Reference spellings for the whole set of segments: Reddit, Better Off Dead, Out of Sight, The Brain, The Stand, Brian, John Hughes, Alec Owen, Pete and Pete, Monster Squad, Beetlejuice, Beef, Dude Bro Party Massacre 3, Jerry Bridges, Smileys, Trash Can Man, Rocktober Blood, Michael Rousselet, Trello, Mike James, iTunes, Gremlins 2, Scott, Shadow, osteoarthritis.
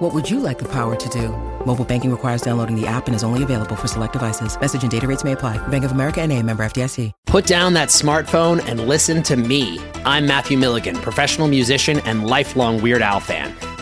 What would you like the power to do? Mobile banking requires downloading the app and is only available for select devices. Message and data rates may apply. Bank of America N.A. member FDIC. Put down that smartphone and listen to me. I'm Matthew Milligan, professional musician and lifelong Weird Al fan.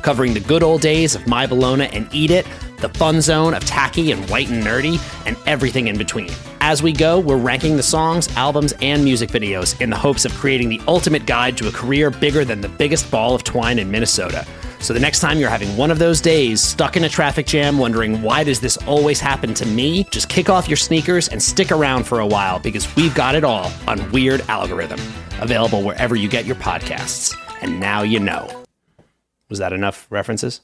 covering the good old days of My Bologna and Eat It, the fun zone of tacky and white and nerdy, and everything in between. As we go, we're ranking the songs, albums, and music videos in the hopes of creating the ultimate guide to a career bigger than the biggest ball of twine in Minnesota. So the next time you're having one of those days stuck in a traffic jam wondering, why does this always happen to me? Just kick off your sneakers and stick around for a while, because we've got it all on Weird Algorithm, available wherever you get your podcasts. And now you know. Was that enough references?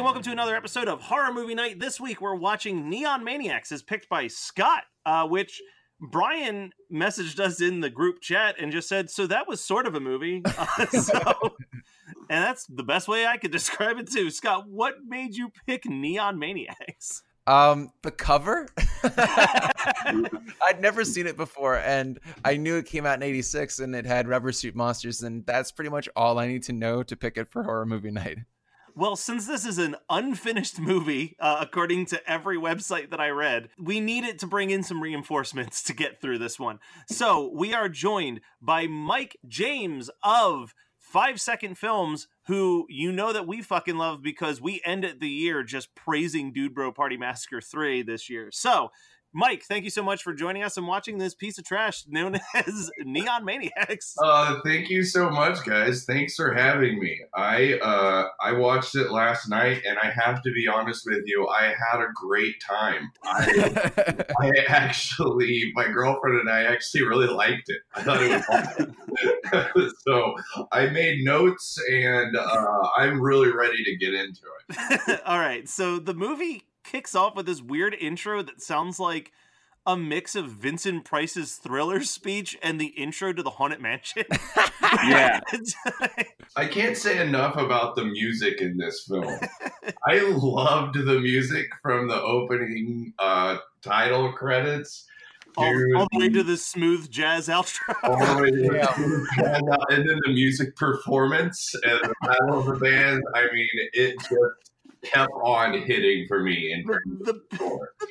Welcome to another episode of Horror Movie Night. This week we're watching Neon Maniacs, as picked by Scott, which Brian messaged us in the group chat and just said, so that was sort of a movie. And that's the best way I could describe it too. Scott, what made you pick Neon Maniacs? The cover? I'd never seen it before, and I knew it came out in 86 and it had rubber suit monsters, and that's pretty much all I need to know to pick it for Horror Movie Night. Well, since this is an unfinished movie, according to every website that I read, we needed to bring in some reinforcements to get through this one. So we are joined by Mike James of 5 Second Films, who you know that we fucking love because we ended the year just praising Dude Bro Party Massacre 3 this year. So, Mike, thank you so much for joining us and watching this piece of trash known as Neon Maniacs. Thank you so much, guys. Thanks for having me. I watched it last night, and I have to be honest with you, I had a great time. My girlfriend and I actually really liked it. I thought it was awesome. So I made notes, and I'm really ready to get into it. All right, so the movie kicks off with this weird intro that sounds like a mix of Vincent Price's Thriller speech and the intro to the Haunted Mansion. Yeah. I can't say enough about the music in this film. I loved the music from the opening title credits. All the way to the smooth jazz outro. All the way to and then the music performance and the battle of the band. I mean, it just kept on hitting for me. And the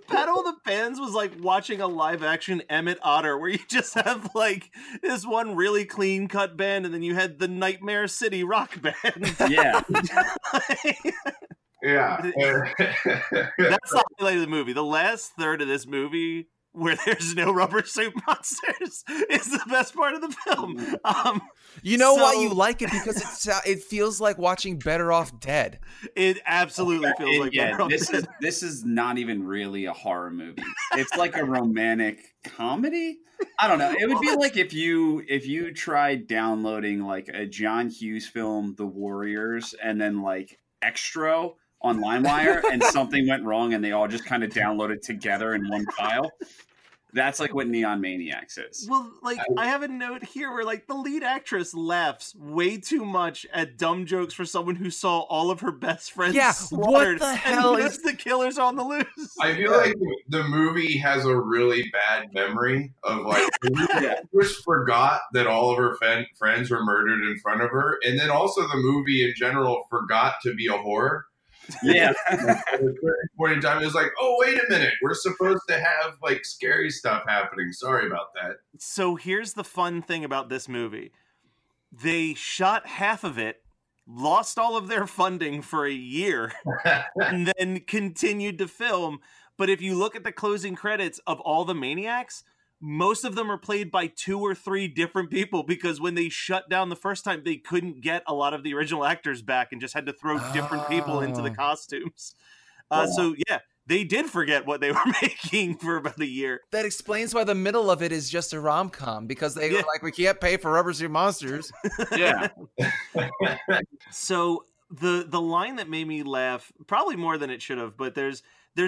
Battle of the Bands was like watching a live action Emmett Otter, where you just have like this one really clean cut band, and then you had the Nightmare City Rock Band. Yeah. Yeah. That's the highlight of the movie. The last third of this movie, where there's no rubber suit monsters, is the best part of the film. Why you like it, because it feels like watching Better Off Dead. It absolutely feels like Better Off Dead. This is not even really a horror movie. It's like a romantic comedy. I don't know. It would be like if you tried downloading like a John Hughes film, The Warriors, and then like Extro on LimeWire, and something went wrong and they all just kind of downloaded together in one file. That's like what Neon Maniacs is. Well, like I have a note here where like the lead actress laughs way too much at dumb jokes for someone who saw all of her best friends slaughtered. What the hell is the killers on the loose? I feel like the movie has a really bad memory of like just forgot that all of her friends were murdered in front of her, and then also the movie in general forgot to be a horror. Yeah. At a certain point in time, it was like, oh, wait a minute. We're supposed to have like scary stuff happening. Sorry about that. So here's the fun thing about this movie. They shot half of it, lost all of their funding for a year, and then continued to film. But if you look at the closing credits of all the Maniacs, most of them are played by 2 or 3 different people, because when they shut down the first time, they couldn't get a lot of the original actors back and just had to throw different people into the costumes. So yeah, they did forget what they were making for about a year. That explains why the middle of it is just a rom-com, because they were like, we can't pay for Rubber Zoo Monsters. Yeah. So the line that made me laugh, probably more than it should have, but there's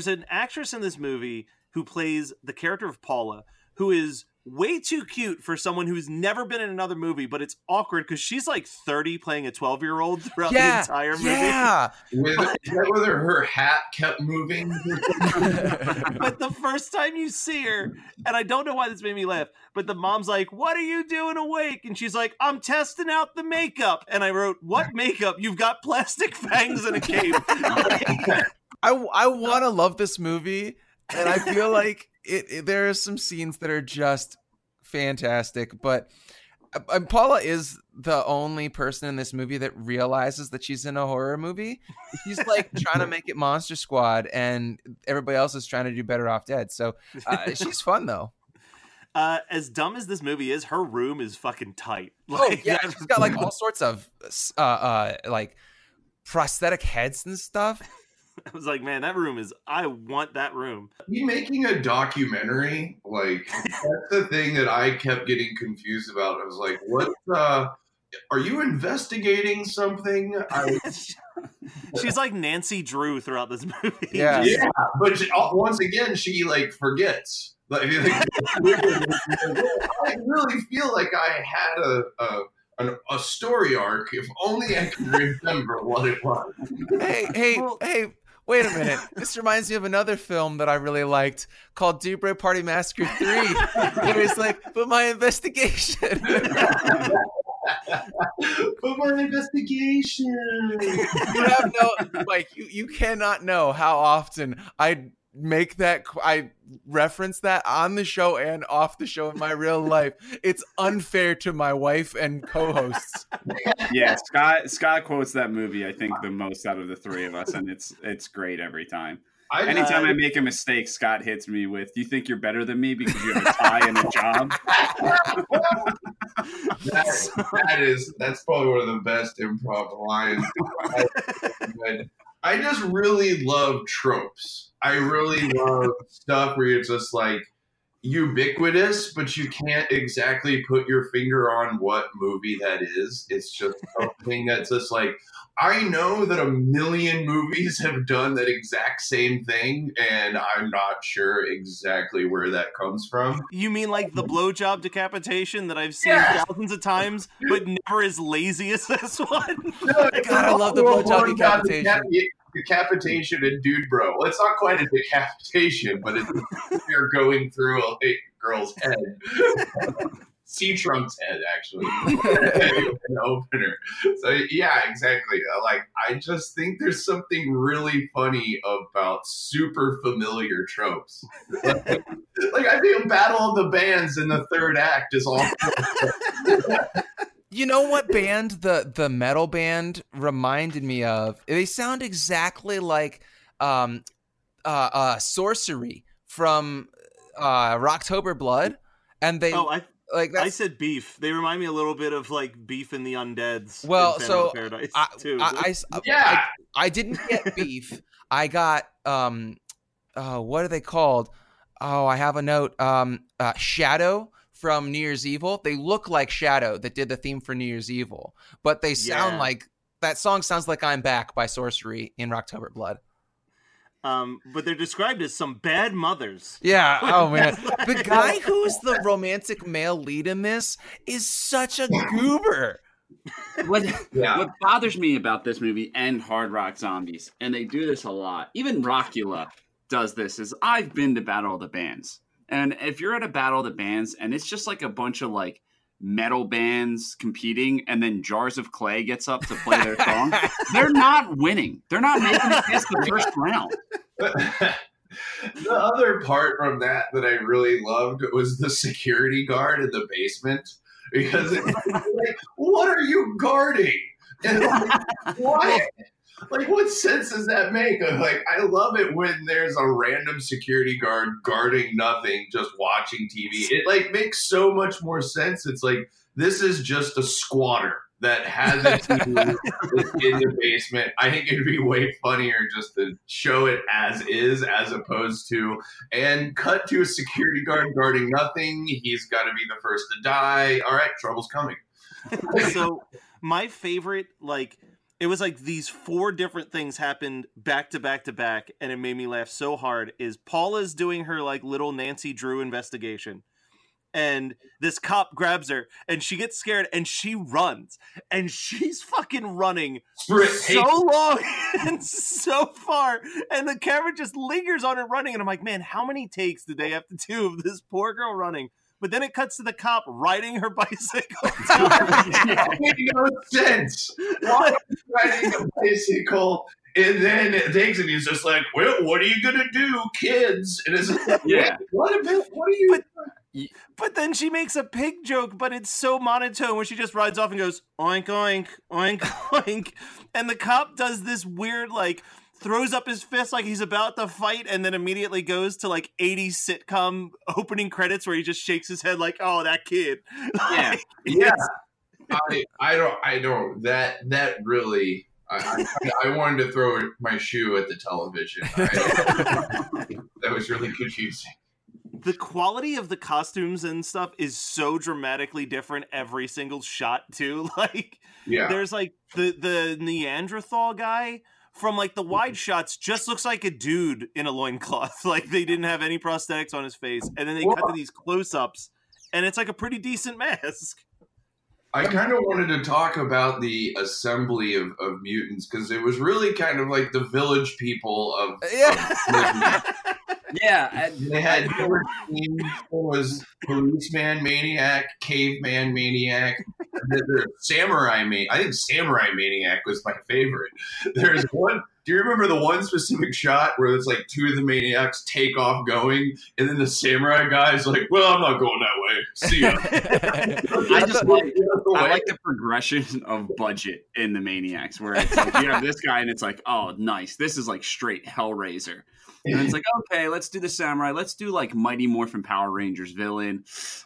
an actress in this movie who plays the character of Paula, who is way too cute for someone who's never been in another movie, but it's awkward because she's like 30 playing a 12-year-old throughout the entire movie. Yeah, whether her hat kept moving. But the first time you see her, and I don't know why this made me laugh, but the mom's like, what are you doing awake? And she's like, I'm testing out the makeup. And I wrote, what makeup? You've got plastic fangs and a cape. I want to love this movie, and I feel like there are some scenes that are just fantastic, but Paula is the only person in this movie that realizes that she's in a horror movie. She's like trying to make it Monster Squad, and everybody else is trying to do Better Off Dead. So she's fun though. As dumb as this movie is, her room is fucking tight. Like, she's got like all sorts of like prosthetic heads and stuff. I was like, man, that room is, I want that room. You making a documentary? Like, that's the thing that I kept getting confused about. I was like, what, are you investigating something? She's like Nancy Drew throughout this movie. Yeah, but she, once again, she like forgets. Like, I really feel like I had a story arc, if only I could remember what it was. Hey. Wait a minute. This reminds me of another film that I really liked called Dude Bro Party Massacre 3. Where it's like, but my investigation. You have no, like, you cannot know how often I reference that on the show and off the show in my real life. It's unfair to my wife and co-hosts. Yeah, Scott quotes that movie, I think, the most out of the three of us, and it's great every time. Anytime I make a mistake, Scott hits me with, "You think you're better than me because you have a tie and a job?" That's probably one of the best improv lines. I just really love tropes. I really love stuff where it's just like ubiquitous, but you can't exactly put your finger on what movie that is. It's just something that's just like, I know that a million movies have done that exact same thing, and I'm not sure exactly where that comes from. You mean like the blowjob decapitation that I've seen thousands of times, but never as lazy as this one? No, God, I love the blowjob decapitation. Decapitation and Dude Bro. Well, it's not quite a decapitation, but it's you're going through a girl's head. See Trump's head, actually. An opener. So yeah, exactly. Like, I just think there's something really funny about super familiar tropes. Like I think Battle of the Bands in the third act is all. You know what band the metal band reminded me of? They sound exactly like Sorcery from Rocktober Blood, and they I said Beef. They remind me a little bit of like Beef and the Undeads. Well, so Paradise too. I didn't get Beef. I got what are they called? Oh, I have a note. Shadow from New Year's Evil. They look like Shadow that did the theme for New Year's Evil, but they sound like that song sounds like I'm Back by Sorcery in Rocktober Blood. But they're described as some bad mothers. Yeah. Oh man, the guy who's the romantic male lead in this is such a goober. What bothers me about this movie and Hard Rock Zombies, and they do this a lot, even Rockula does this, is I've been to Battle of the Bands. And if you're at a Battle of the Bands and it's just like a bunch of like metal bands competing and then Jars of Clay gets up to play their song, they're not winning. They're not making it past the first round. The other part from that I really loved was the security guard in the basement. Because it's like, what are you guarding? And like, what? Like, what sense does that make? Like, I love it when there's a random security guard guarding nothing, just watching TV. It like makes so much more sense. It's like, this is just a squatter that has a TV in the basement. I think it'd be way funnier just to show it as is, as opposed to, and cut to a security guard guarding nothing. He's got to be the first to die. All right, trouble's coming. So my favorite, like, it was like these four different things happened back to back to back, and it made me laugh so hard, is Paula's doing her like little Nancy Drew investigation. And this cop grabs her, and she gets scared, and she runs. And she's fucking running so long and so far. And the camera just lingers on her running. And I'm like, man, how many takes did they have to do of this poor girl running? But then it cuts to the cop riding her bicycle. It made no sense. Why riding a bicycle? And then it takes and he's just like, well, what are you going to do, kids? And it's like, yeah. What are you doing? But then she makes a pig joke, but it's so monotone when she just rides off and goes, oink, oink, oink, oink. And the cop does this weird, like, throws up his fist like he's about to fight and then immediately goes to, like, 80s sitcom opening credits where he just shakes his head like, oh, that kid. Yeah. Like, yeah. I don't, that really... I wanted to throw my shoe at the television. That was really confusing. The quality of the costumes and stuff is so dramatically different every single shot, too. Like, yeah. There's, like, the Neanderthal guy from, like, the wide shots just looks like a dude in a loincloth. Like, they didn't have any prosthetics on his face. And then they cut to these close-ups, and it's, like, a pretty decent mask. I kind of wanted to talk about the assembly of mutants because it was really kind of like the village people of. Yeah. They had was policeman maniac, caveman maniac, samurai maniac. I think samurai maniac was my favorite. There's one. Do you remember the one specific shot where it's like two of the maniacs take off going, and then the samurai guy's like, well, I'm not going that way. See ya. I like the progression of budget in the Maniacs where it's like, you have this guy and it's like, oh, nice. This is like straight Hellraiser. And it's like, okay, let's do the samurai. Let's do like Mighty Morphin Power Rangers villain.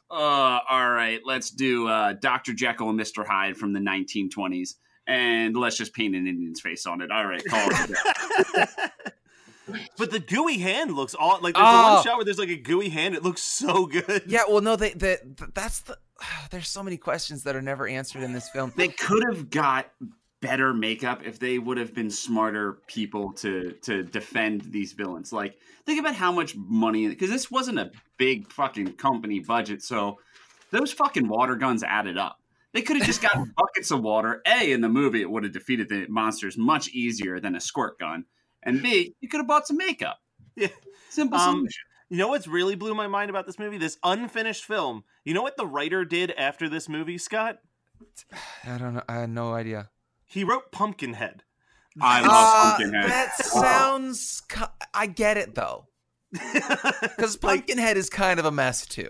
All right, let's do Dr. Jekyll and Mr. Hyde from the 1920s. And let's just paint an Indian's face on it. All right, call it. But the gooey hand looks all like there's the one shot where there's like a gooey hand. It looks so good. Yeah, well, no, there's so many questions that are never answered in this film. They could have got better makeup if they would have been smarter people to defend these villains. Like, think about how much money, because this wasn't a big fucking company budget, so those fucking water guns added up. They could have just gotten buckets of water. A, in the movie, it would have defeated the monsters much easier than a squirt gun. And B, you could have bought some makeup. Yeah. Simple solution. You know what's really blew my mind about this movie? This unfinished film. You know what the writer did after this movie, Scott? I don't know. I had no idea. He wrote Pumpkinhead. I love Pumpkinhead. That sounds... I get it, though. Because Pumpkinhead is kind of a mess, too.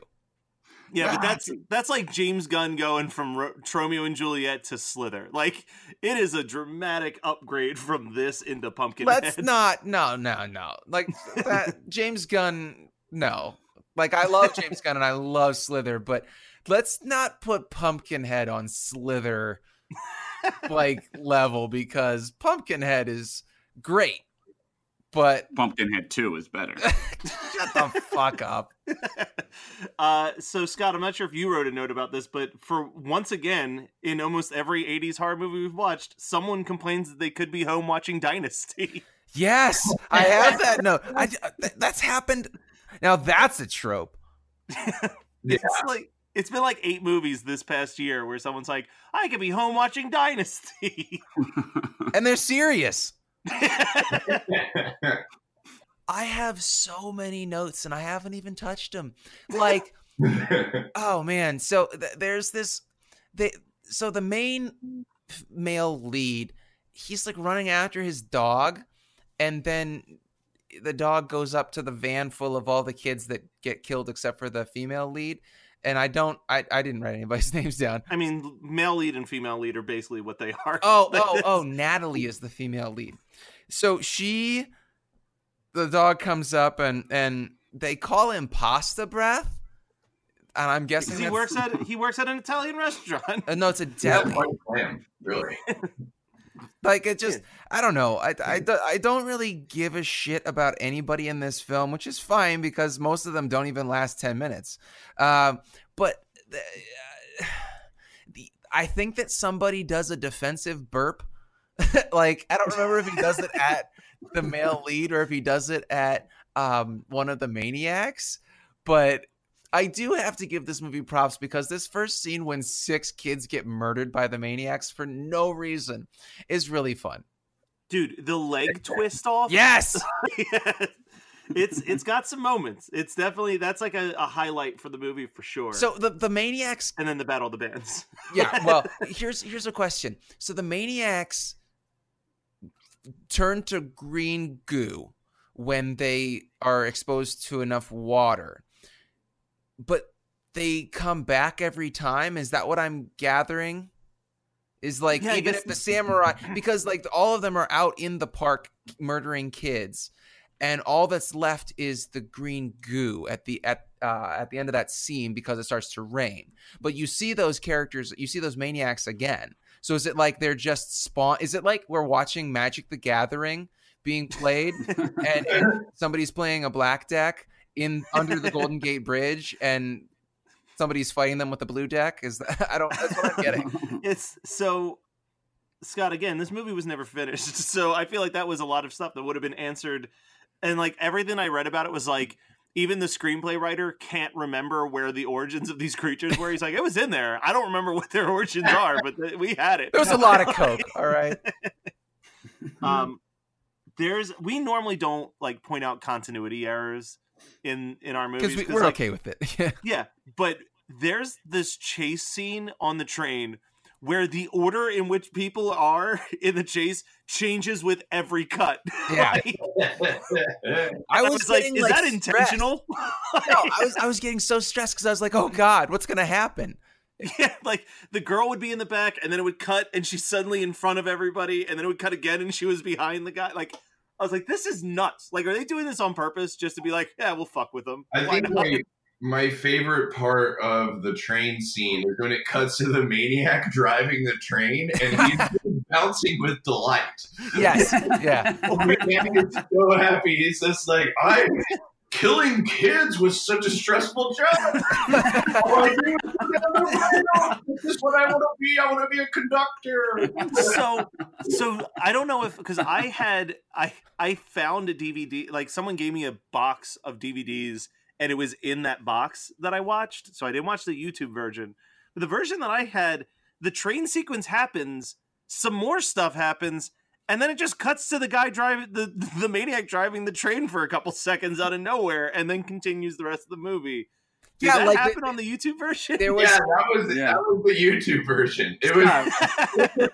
Yeah, but that's like James Gunn going from Romeo and Juliet to Slither. Like, it is a dramatic upgrade from this into Pumpkinhead. Let's not, no. Like, that James Gunn, no. Like, I love James Gunn and I love Slither, but let's not put Pumpkinhead on Slither, like, level, because Pumpkinhead is great, but... Pumpkinhead 2 is better. Shut the fuck up. So, Scott, I'm not sure if you wrote a note about this, but for once again, in almost every 80s horror movie we've watched, someone complains that they could be home watching Dynasty. Yes, I have that note. That's happened. Now that's a trope. It's been like 8 movies this past year where someone's like, I could be home watching Dynasty. And they're serious. I have so many notes and I haven't even touched them. Like, oh man. So there's this, so the main male lead, he's like running after his dog. And then the dog goes up to the van full of all the kids that get killed except for the female lead. And I didn't write anybody's names down. I mean, male lead and female lead are basically what they are. Natalie is the female lead. So the dog comes up and they call him Pasta Breath. And I'm guessing he works at an Italian restaurant. No, it's a deli. Yeah, really. Like, it just, I don't know. I don't really give a shit about anybody in this film, which is fine because most of them don't even last 10 minutes. But I think that somebody does a defensive burp. Like, I don't remember if he does it at the male lead or if he does it at one of the maniacs. But I do have to give this movie props because this first scene when 6 kids get murdered by the maniacs for no reason is really fun. Dude, the leg twist off. Yes. Yeah. It's got some moments. It's definitely, that's like a highlight for the movie for sure. So the maniacs. And then the battle of the bands. Yeah. Well, here's a question. So the maniacs turn to green goo when they are exposed to enough water. But they come back every time. Is that what I'm gathering? Is like, yeah, even if the samurai, because like all of them are out in the park murdering kids, and all that's left is the green goo at the end of that scene because it starts to rain. But you see those characters, you see those maniacs again. So is it like they're just spawn? Is it like we're watching Magic the Gathering being played, and somebody's playing a black deck in under the Golden Gate Bridge and somebody's fighting them with the blue deck? That's what I'm getting. It's so, Scott, again, this movie was never finished. So I feel like that was a lot of stuff that would have been answered. And like everything I read about it was like, even the screenplay writer can't remember where the origins of these creatures were. He's like, it was in there. I don't remember what their origins are, but we had it. There was a lot of coke. All right. We normally don't like point out continuity errors in our movies because we're like, okay with it. yeah, but there's this chase scene on the train where the order in which people are in the chase changes with every cut. Yeah. I was like, is that intentional? No, I was getting so stressed because I was like, oh god, what's gonna happen? Yeah, like the girl would be in the back and then it would cut and she's suddenly in front of everybody, and then it would cut again and she was behind the guy. Like, I was like, this is nuts. Like, are they doing this on purpose just to be like, yeah, we'll fuck with them? I think my favorite part of the train scene is when it cuts to the maniac driving the train and he's bouncing with delight. Yes. Yeah. The maniac is so happy. He's just like, I'm killing kids was such a stressful job. This is what I want to be. I want to be a conductor. So I don't know if, because I found a DVD, like someone gave me a box of DVDs and it was in that box that I watched. So I didn't watch the YouTube version, but the version that I had, the train sequence happens, some more stuff happens, and then it just cuts to the guy driving the maniac driving the train for a couple seconds out of nowhere, and then continues the rest of the movie. Did that happen on the YouTube version? That was the YouTube version. It was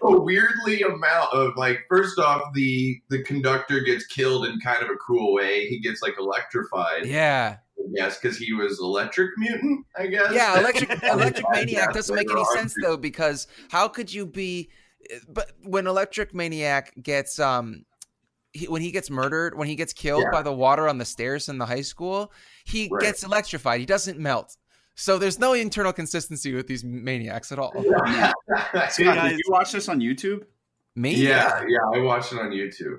a weirdly amount of like, first off, the conductor gets killed in kind of a cruel way. He gets like electrified. Yeah. Yes, because he was electric mutant, I guess. Yeah, electric maniac doesn't make any sense though, because how could you be? But when Electric Maniac gets when he gets killed by the water on the stairs in the high school, he gets electrified. He doesn't melt. So there's no internal consistency with these maniacs at all. Yeah. Scott, did you watch this on YouTube? Me? Yeah, I watched it on YouTube.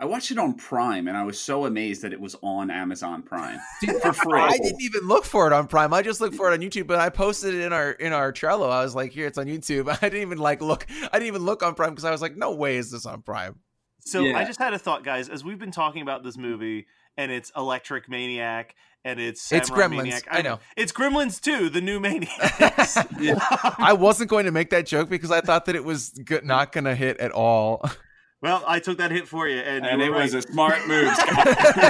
I watched it on Prime, and I was so amazed that it was on Amazon Prime for free. I didn't even look for it on Prime. I just looked for it on YouTube, but I posted it in our Trello. I was like, here, it's on YouTube. I didn't even look on Prime because I was like, no way is this on Prime. So yeah. I just had a thought, guys, as we've been talking about this movie, and it's Electric Maniac, and it's Gremlins. Maniac. I know. It's Gremlins 2, the new Maniacs. Yeah. I wasn't going to make that joke because I thought that it was not going to hit at all. Well, I took that hit for you. And it was a smart move, Scott.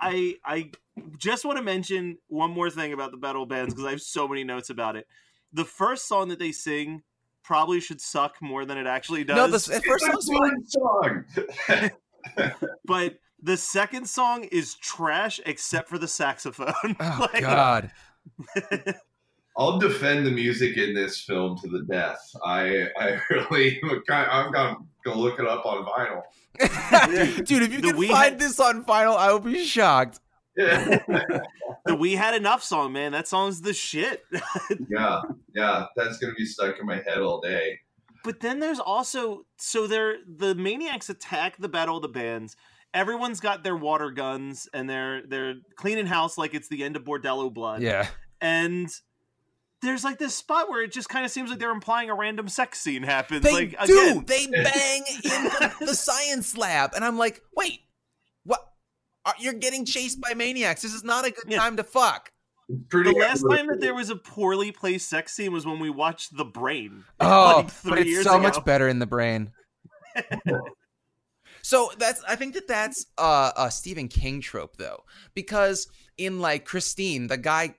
I just want to mention one more thing about the battle bands because I have so many notes about it. The first song that they sing probably should suck more than it actually does. No, the first song's fun. But the second song is trash except for the saxophone. Oh, God. I'll defend the music in this film to the death. I really, I'm going to look it up on vinyl. Dude, if you can find this on vinyl, I will be shocked. The We Had Enough song, man. That song's the shit. yeah, that's gonna be stuck in my head all day. But then there's also the Maniacs attack the Battle of the Bands. Everyone's got their water guns and they're cleaning house like it's the end of Bordello Blood. Yeah, and there's like this spot where it just kind of seems like they're implying a random sex scene happens. They like, do. Again. They bang in the science lab, and I'm like, wait. You're getting chased by maniacs. This is not a good time to fuck. The last time that there was a poorly placed sex scene was when we watched The Brain. Oh, but it's so much better in The Brain. So I think that's a Stephen King trope, though, because in like Christine, the guy,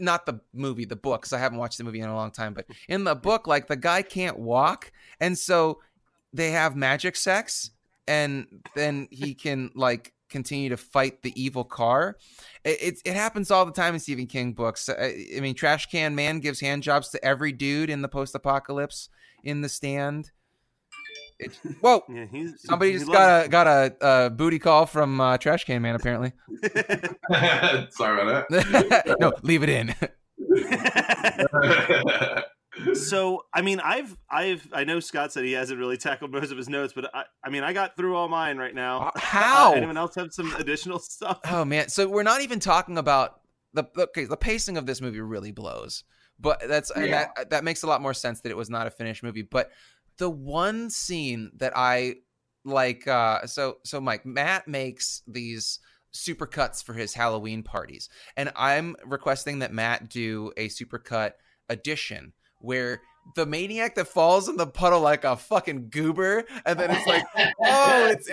not the movie, the book, because I haven't watched the movie in a long time, but in the book, like the guy can't walk. And so they have magic sex and then he can like continue to fight the evil car. It happens all the time in Stephen King books. I mean, Trash Can Man gives hand jobs to every dude in the post-apocalypse in The Stand. Whoa! Yeah, somebody just got a booty call from Trash Can Man, apparently. Sorry about that. No, leave it in. So, I mean, I know Scott said he hasn't really tackled most of his notes, but I got through all mine right now. How? Anyone else have some additional stuff? Oh man, so we're not even talking about the pacing of this movie really blows, but that makes a lot more sense that it was not a finished movie. But the one scene that I like, so Mike, Matt makes these supercuts for his Halloween parties, and I'm requesting that Matt do a supercut edition where the maniac that falls in the puddle like a fucking goober, and then it's like,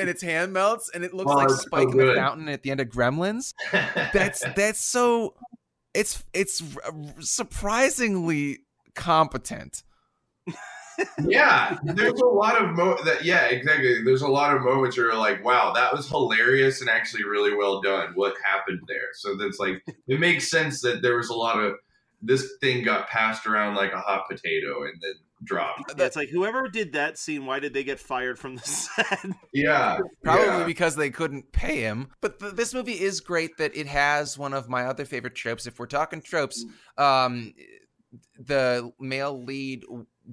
its hand melts, and it looks like Spike in the Fountain at the end of Gremlins. That's so it's surprisingly competent. Yeah, there's a lot of exactly. There's a lot of moments where you're like, wow, that was hilarious and actually really well done. What happened there? So that's like, it makes sense that there was a lot of. This thing got passed around like a hot potato and then dropped. That's like, whoever did that scene, why did they get fired from the set? Yeah. Probably because they couldn't pay him. But this movie is great that it has one of my other favorite tropes. If we're talking tropes, the male lead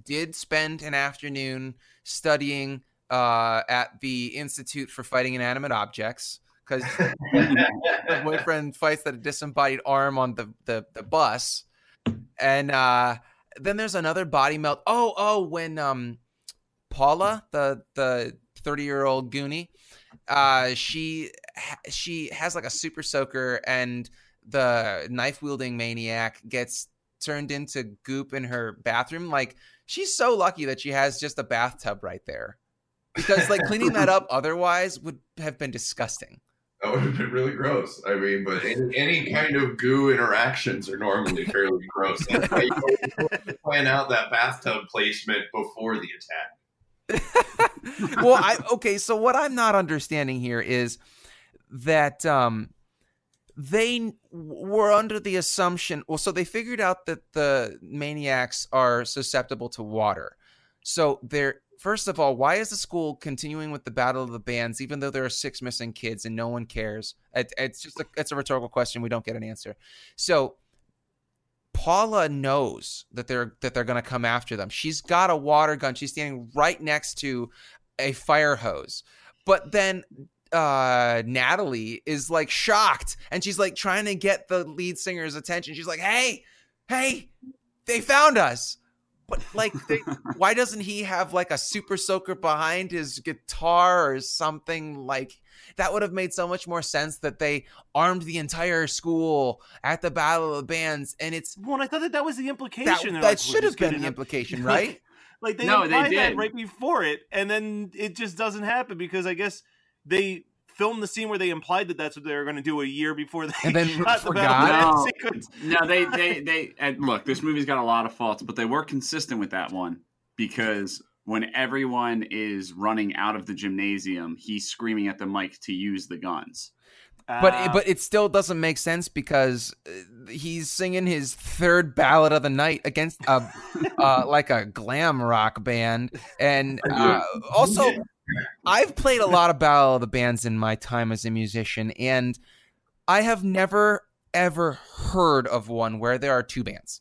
did spend an afternoon studying at the Institute for Fighting Inanimate Objects. Because the boyfriend fights that disembodied arm on the bus. And then there's another body melt. When Paula, the 30-year-old Goonie, she has like a super soaker, and the knife-wielding maniac gets turned into goop in her bathroom. Like, she's so lucky that she has just a bathtub right there, because like cleaning that up otherwise would have been disgusting. That would have been really gross. I mean, but any kind of goo interactions are normally fairly gross. That's why you always plan out that bathtub placement before the attack. Well, so what I'm not understanding here is that they were under the assumption. Well, so they figured out that the maniacs are susceptible to water. So they're. First of all, why is the school continuing with the Battle of the Bands, even though there are 6 missing kids and no one cares? It's a rhetorical question. We don't get an answer. So Paula knows that they're going to come after them. She's got a water gun. She's standing right next to a fire hose. But then Natalie is like shocked, and she's like trying to get the lead singer's attention. She's like, "Hey, they found us." But like, why doesn't he have like a super soaker behind his guitar or something? Like, that would have made so much more sense that they armed the entire school at the Battle of the Bands. And it's, well, and I thought that was the implication. That should have been the implication, right? Like they implied that right before it, and then it just doesn't happen because I guess they filmed the scene where they implied that that's what they were going to do a year before they and then shot the Battle of the Bands sequence. No, they and look, this movie's got a lot of faults, but they were consistent with that one because when everyone is running out of the gymnasium, he's screaming at the mic to use the guns. But it still doesn't make sense because he's singing his third ballad of the night against like a glam rock band. And also, I've played a lot of ballad of the bands in my time as a musician, and I have never, ever heard of one where there are two bands.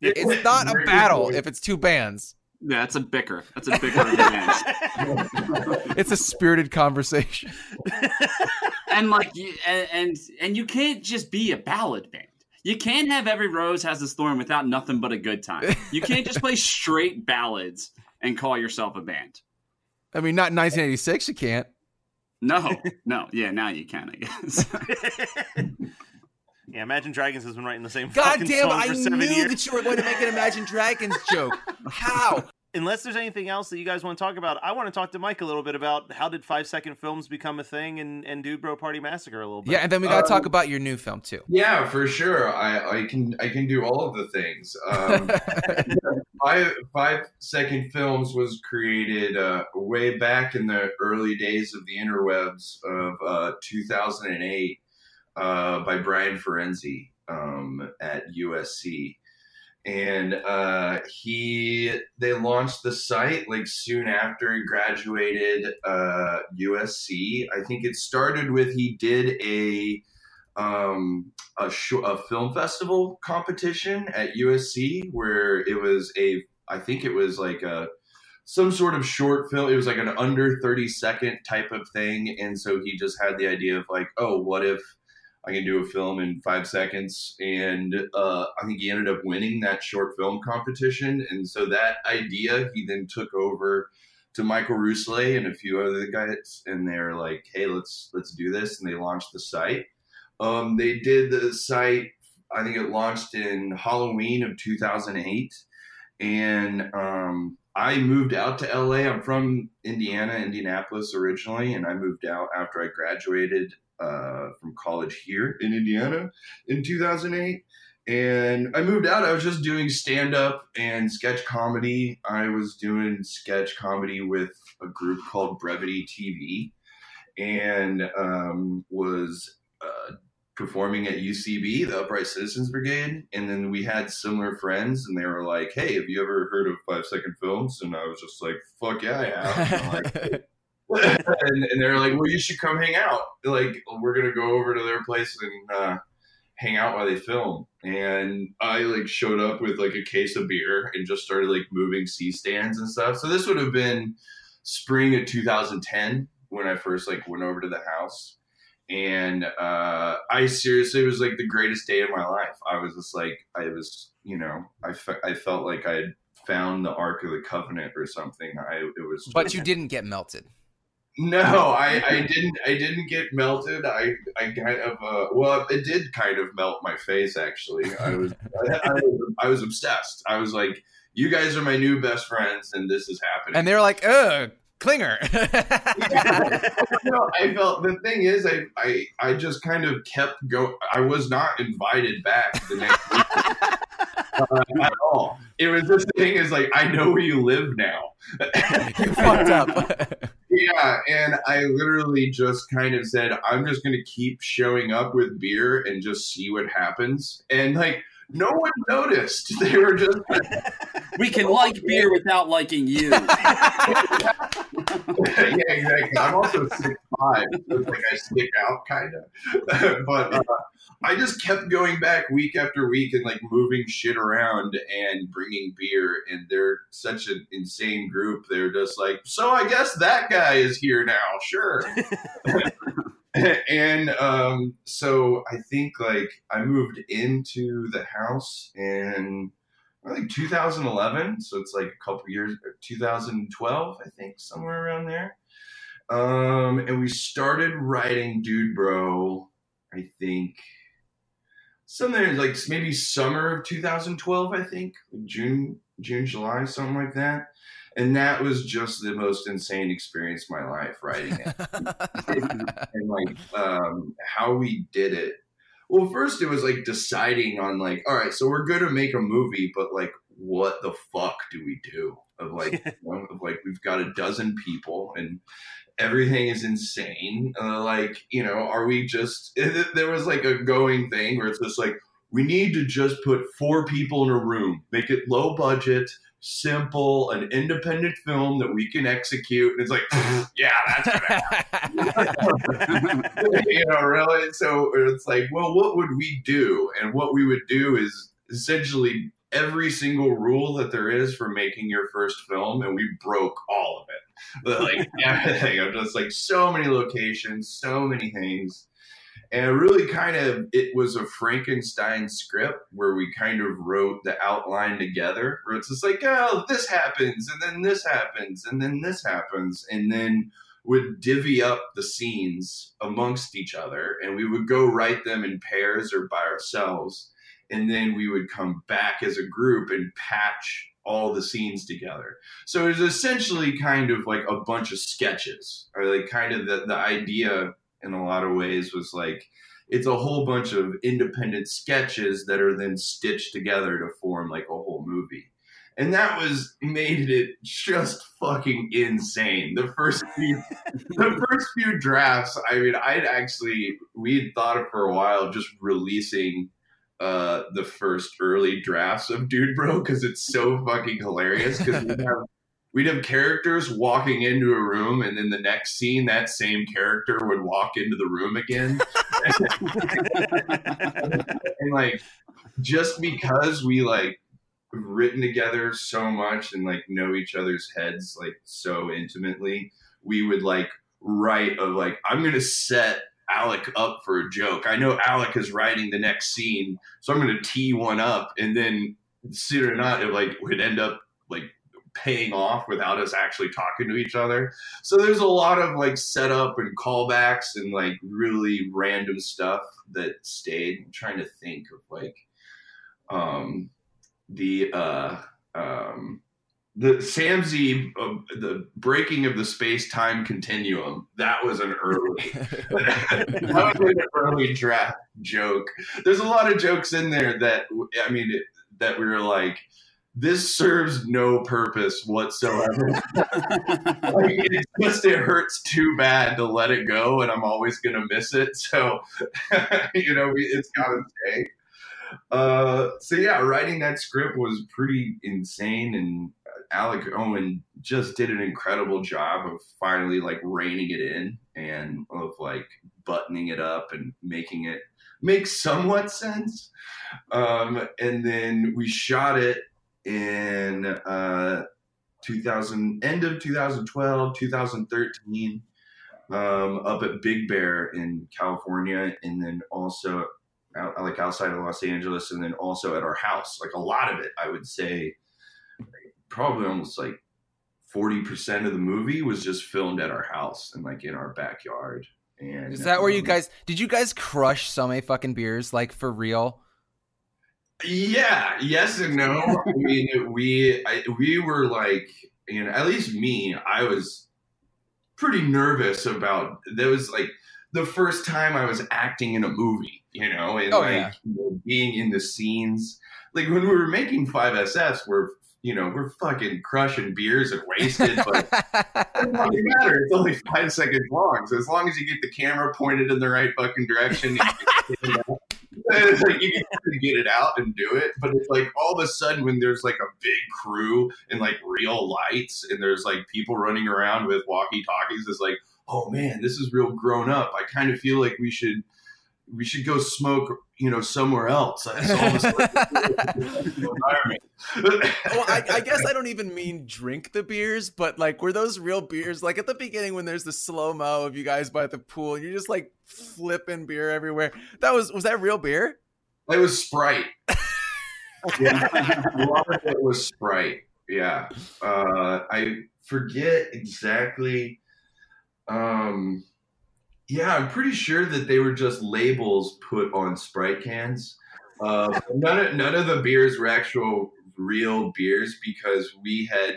It's not a battle if it's two bands. Yeah, that's a bicker. That's a bicker of bands. It's a spirited conversation. And like, and you can't just be a ballad band. You can't have Every Rose Has Its Thorn without Nothing But a Good Time. You can't just play straight ballads and call yourself a band. I mean, not in 1986. You can't. No. Yeah, now you can, I guess. Yeah, Imagine Dragons has been writing the same fucking song for 7 years. God damn, I knew that you were going to make an Imagine Dragons joke. How? Unless there's anything else that you guys want to talk about, I want to talk to Mike a little bit about how did 5 Second Films become a thing and Dude Bro Party Massacre a little bit. Yeah, and then we got to talk about your new film too. Yeah, for sure. I can do all of the things. 5 Second Films was created way back in the early days of the interwebs of 2008. By Brian Ferenzi at USC, and they launched the site like soon after he graduated USC. I think it started with he did a film festival competition at USC where it was some sort of short film. It was like an under 30-second type of thing, and so he just had the idea of like, oh, what if I can do a film in 5 seconds. And I think he ended up winning that short film competition. And so that idea, he then took over to Michael Rousselet and a few other guys. And they were like, hey, let's do this. And they launched the site. They did the site. I think it launched in Halloween of 2008. And I moved out to LA. I'm from Indianapolis originally. And I moved out after I graduated from college here in Indiana in 2008. And I moved out. I was just doing stand-up and sketch comedy. I was doing sketch comedy with a group called Brevity TV and was performing at UCB, the Upright Citizens Brigade. And then we had similar friends and they were like, hey, have you ever heard of 5 Second Films? And I was just like, fuck yeah, I have. And I'm like, and they're like, well, you should come hang out. Like, we're going to go over to their place and hang out while they film. And I like showed up with like a case of beer and just started like moving C-stands and stuff. So this would have been spring of 2010 when I first like went over to the house. And I seriously, it was like the greatest day of my life. I was just like, I felt like I had found the Ark of the Covenant or something. But you didn't get melted. No, I didn't get melted. I kind of it did kind of melt my face actually. I was obsessed. I was like, you guys are my new best friends, and this is happening. And they're like, ugh, clinger. No, I felt the thing is, I just kind of kept going. I was not invited back the next week. At all. It was this thing is like, I know where you live now. You fucked up. Yeah, and I literally just kind of said, I'm just going to keep showing up with beer and just see what happens. And like, no one noticed. They were just like, we can like beer without liking you. Yeah, exactly. I'm also 6'5", so it's like I stick out kind of. But I just kept going back week after week and like moving shit around and bringing beer. And they're such an insane group. They're just like, so I guess that guy is here now. Sure. And so I think like I moved into the house and I think 2011, so it's like a couple years, 2012, I think, somewhere around there. And we started writing Dude Bro, I think, something like maybe summer of 2012, I think, June, July, something like that. And that was just the most insane experience of my life, writing it. And like how we did it. Well, first it was like deciding on like, all right, so we're going to make a movie, but like, what the fuck do we do? Of like, we've got a dozen people and everything is insane. Like, you know, are we just, there was like a going thing where it's just like, we need to just put 4 people in a room, make it low budget, simple, an independent film that we can execute. And it's like, yeah, that's bad. You know, really? So it's like, well, what would we do? And what we would do is essentially every single rule that there is for making your first film, and we broke all of it. Like everything. I'm just like so many locations, so many things. And really kind of, it was a Frankenstein script where we kind of wrote the outline together, where it's just like, oh, this happens, and then this happens, and then this happens. And then would divvy up the scenes amongst each other, and we would go write them in pairs or by ourselves. And then we would come back as a group and patch all the scenes together. So it was essentially kind of like a bunch of sketches, or like kind of the idea in a lot of ways was like, it's a whole bunch of independent sketches that are then stitched together to form like a whole movie. And that was made it just fucking insane. The first few drafts, I mean, we had thought for a while just releasing the first early drafts of Dude Bro, because it's so fucking hilarious, because we'd have characters walking into a room, and then the next scene, that same character would walk into the room again. And like, just because we like written together so much and like know each other's heads like so intimately, we would like write of like, I'm going to set Alec up for a joke. I know Alec is writing the next scene, so I'm going to tee one up, and then sooner or not, it like would end up like paying off without us actually talking to each other. So there's a lot of like setup and callbacks and like really random stuff that stayed. I'm trying to think of like the Samzy, the breaking of the space-time continuum. That was an early draft joke. There's a lot of jokes in there that, I mean, that we were like, this serves no purpose whatsoever. It hurts too bad to let it go, and I'm always going to miss it. So, you know, it's got to stay. So, yeah, writing that script was pretty insane, and Alec Owen just did an incredible job of finally, like, reining it in and of, like, buttoning it up and making it make somewhat sense. And then we shot it in 2012, 2013, up at Big Bear in California, and then also like outside of Los Angeles, and then also at our house. Like a lot of it, I would say, probably almost like 40% of the movie was just filmed at our house and like in our backyard. And is that where you guys crush so many fucking beers, like for real? Yeah. Yes and no. I mean, we were like, you know, at least me, I was pretty nervous about. That was like the first time I was acting in a movie, you know, and you know, being in the scenes. Like when we were making 5SF, we're fucking crushing beers and wasted, but it doesn't really matter. It's only 5 seconds long, so as long as you get the camera pointed in the right fucking direction. It's like you can get it out and do it, but it's like all of a sudden when there's like a big crew and like real lights and there's like people running around with walkie-talkies, it's like, oh man, this is real grown up. I kind of feel like we should go smoke, you know, somewhere else. That's all this environment. Well, I guess I don't even mean drink the beers, but like, were those real beers? Like at the beginning when there's the slow-mo of you guys by the pool, and you're just like flipping beer everywhere. Was that real beer? It was Sprite. Yeah. A lot of it was Sprite. Yeah. I forget exactly. Yeah, I'm pretty sure that they were just labels put on Sprite cans. None of the beers were actual real beers because we had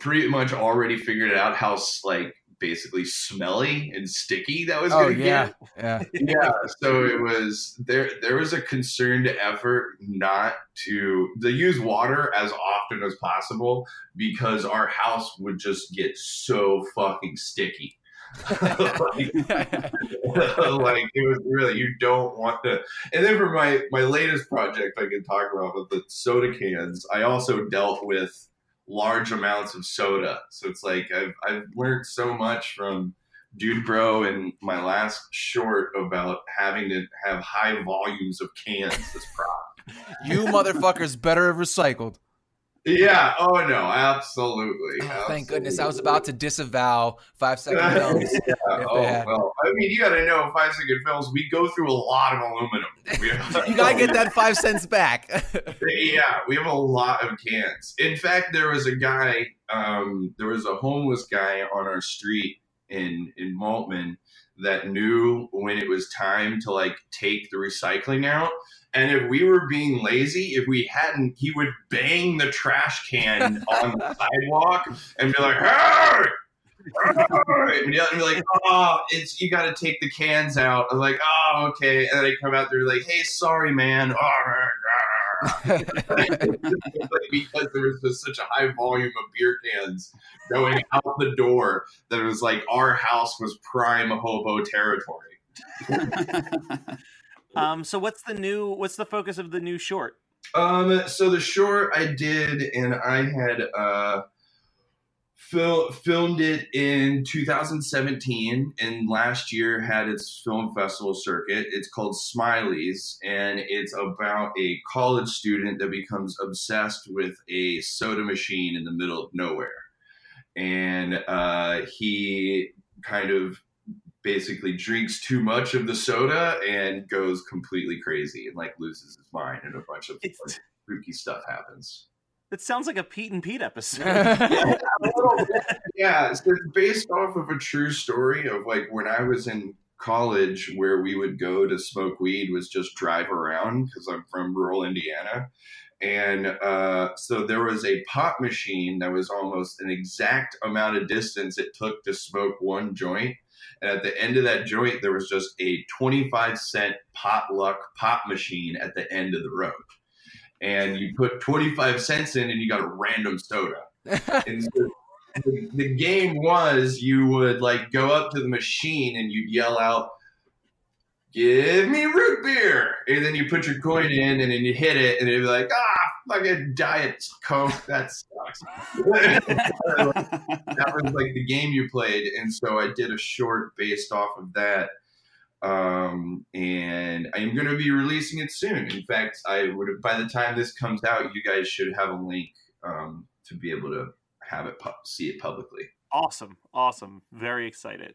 pretty much already figured out how like basically smelly and sticky that was going to get. Yeah. Yeah. So it was there was a concerned effort not to use water as often as possible because our house would just get so fucking sticky. like it was really, you don't want to. And then for my latest project I can talk about with the soda cans, I also dealt with large amounts of soda. So it's like I've learned so much from Dude Bro and my last short about having to have high volumes of cans as props. You motherfuckers better have recycled. Yeah. Oh, no. Absolutely. Oh, thank goodness. I was about to disavow 5 Second Films. Yeah. Oh, well. I mean, you got to know 5 Second Films, we go through a lot of aluminum. You got to get that 5 cents back. Yeah. We have a lot of cans. In fact, there was a guy, a homeless guy on our street in Maltman that knew when it was time to like take the recycling out. And if we were being lazy, if we hadn't, he would bang the trash can on the sidewalk and be like, hey! Hey! And be like, oh, it's, you got to take the cans out. I'm like, oh, okay. And then I come out there like, hey, sorry, man. Because there was just such a high volume of beer cans going out the door that it was like our house was prime hobo territory. So what's the focus of the new short? So the short I did, and I had filmed it in 2017, and last year had its film festival circuit. It's called Smileys, and it's about a college student that becomes obsessed with a soda machine in the middle of nowhere. And he kind of basically drinks too much of the soda and goes completely crazy and like loses his mind, and a bunch of like, spooky stuff happens. It sounds like a Pete and Pete episode. Yeah, so it's based off of a true story of like when I was in college, where we would go to smoke weed was just drive around because I'm from rural Indiana. And so there was a pot machine that was almost an exact amount of distance it took to smoke one joint. And at the end of that joint, there was just a 25-cent potluck pot machine at the end of the road. And you put 25 cents in and you got a random soda. And so the game was you would like go up to the machine and you'd yell out, give me root beer. And then you put your coin in and then you hit it and it'd be like, fucking Diet Coke. That sucks. That was like the game you played. And so I did a short based off of that. And I'm going to be releasing it soon. In fact, I would have, by the time this comes out, you guys should have a link to be able to have it see it publicly. Awesome. Awesome. Very excited.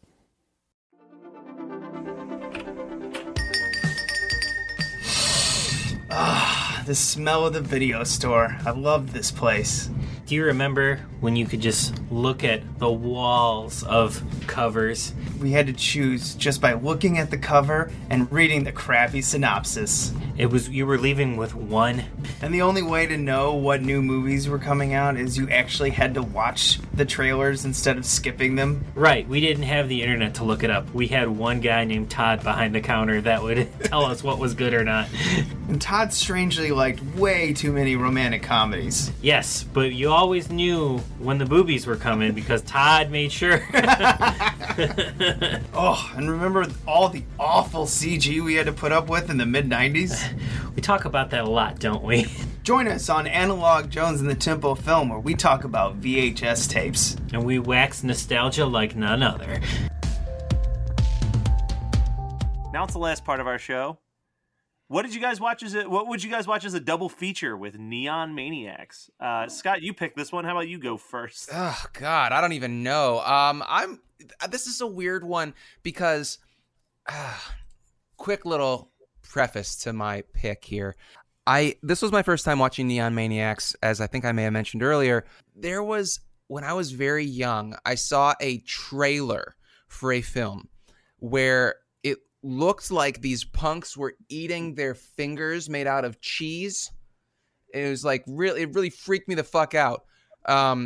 Ah, the smell of the video store. I love this place. Do you remember when you could just look at the walls of covers? We had to choose just by looking at the cover and reading the crappy synopsis. It was, you were leaving with one. And the only way to know what new movies were coming out is you actually had to watch the trailers instead of skipping them. Right, we didn't have the internet to look it up. We had one guy named Todd behind the counter that would tell us what was good or not. And Todd strangely liked way too many romantic comedies. Yes, but you always knew when the boobies were coming because Todd made sure. Oh, and remember all the awful CG we had to put up with in the mid-90s? We talk about that a lot, don't we? Join us on Analog Jones and the Tempo Film, where we talk about VHS tapes. And we wax nostalgia like none other. Now it's the last part of our show. What would you guys watch as a double feature with Neon Maniacs? Scott, you picked this one. How about you go first? Oh God, I don't even know. This is a weird one because. Quick little preface to my pick here. This was my first time watching Neon Maniacs, as I think I may have mentioned earlier. There was, when I was very young, I saw a trailer for a film where looked like these punks were eating their fingers made out of cheese. It was like really freaked me the fuck out. I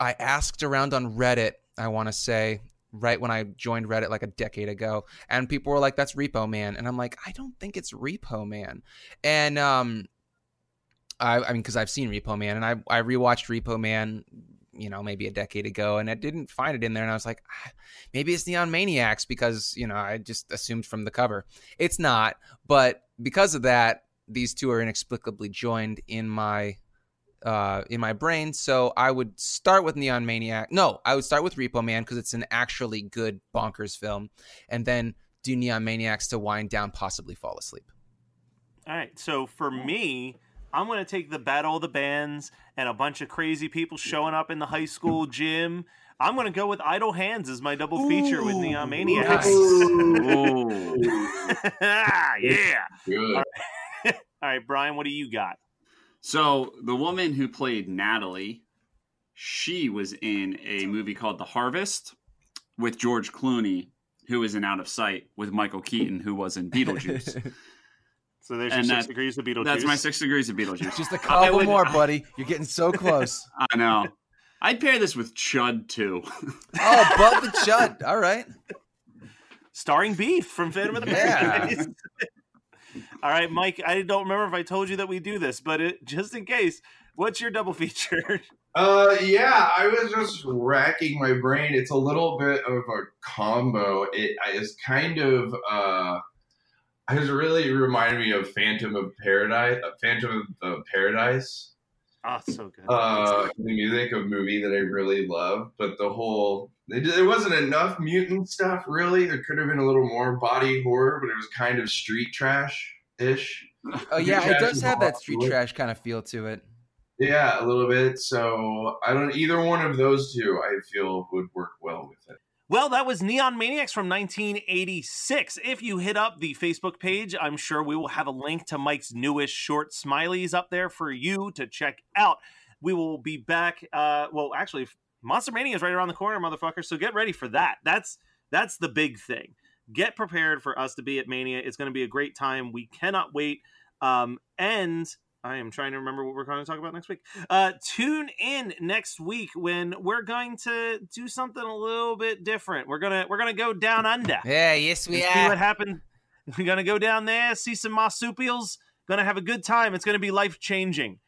asked around on Reddit, I want to say, right when I joined Reddit like a decade ago, and people were like, that's Repo Man. And I'm like, I don't think it's Repo Man. And I mean, because I've seen Repo Man, and I rewatched Repo Man, you know, maybe a decade ago, and I didn't find it in there. And I was like, maybe it's Neon Maniacs because, you know, I just assumed from the cover. It's not. But because of that, these two are inexplicably joined in my brain. So I would start with Neon Maniac. No, I would start with Repo Man because it's an actually good bonkers film, and then do Neon Maniacs to wind down, possibly fall asleep. All right. So for me, I'm going to take the Battle of the Bands and a bunch of crazy people showing up in the high school gym. I'm going to go with Idle Hands as my double feature with Neon Maniacs. Nice. Yeah. Good. All right, Brian, what do you got? So the woman who played Natalie, she was in a movie called The Harvest with George Clooney, who is in Out of Sight, with Michael Keaton, who was in Beetlejuice. So there's your 6 degrees of Beetlejuice. That's my 6 degrees of Beetlejuice. Just a couple more, buddy. You're getting so close. I know. I'd pair this with C.H.U.D. too. Oh, above the C.H.U.D. All right. Starring Beef from Phantom of the Paradise. All right, Mike, I don't remember if I told you that we do this, but just in case, what's your double feature? Yeah, I was just racking my brain. It's a little bit of a combo. It is kind of... It really reminded me of Phantom of the Paradise. Oh, so good. The music of a movie that I really love, but there wasn't enough mutant stuff, really. There could have been a little more body horror, but it was kind of street trash-ish. Oh, yeah, it does have that street trash kind of feel to it. Yeah, a little bit. So either one of those two, I feel, would work well with it. Well, that was Neon Maniacs from 1986. If you hit up the Facebook page, I'm sure we will have a link to Mike's newest short, Smileys, up there for you to check out. We will be back. Well, actually, Monster Mania is right around the corner, motherfucker, so get ready for that. That's the big thing. Get prepared for us to be at Mania. It's going to be a great time. We cannot wait. And I am trying to remember what we're going to talk about next week. Tune in next week when we're going to do something a little bit different. We're gonna go down under. Yeah, yes, we are. See what happened. We're gonna go down there, see some marsupials. Gonna have a good time. It's gonna be life changing.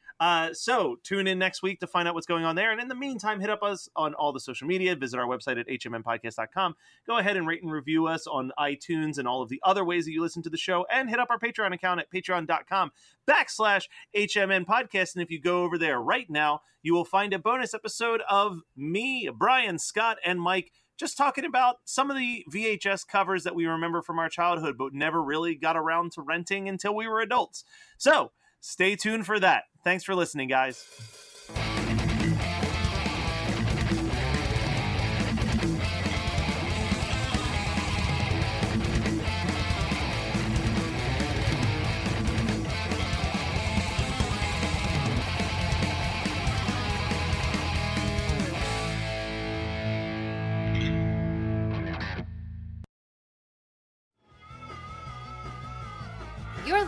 So tune in next week to find out what's going on there. And in the meantime, hit up us on all the social media. Visit our website at hmmpodcast.com. Go ahead and rate and review us on iTunes and all of the other ways that you listen to the show. And hit up our Patreon account at patreon.com/hmnpodcast. And if you go over there right now, you will find a bonus episode of me, Brian, Scott, and Mike just talking about some of the VHS covers that we remember from our childhood, but never really got around to renting until we were adults. So stay tuned for that. Thanks for listening, guys. You're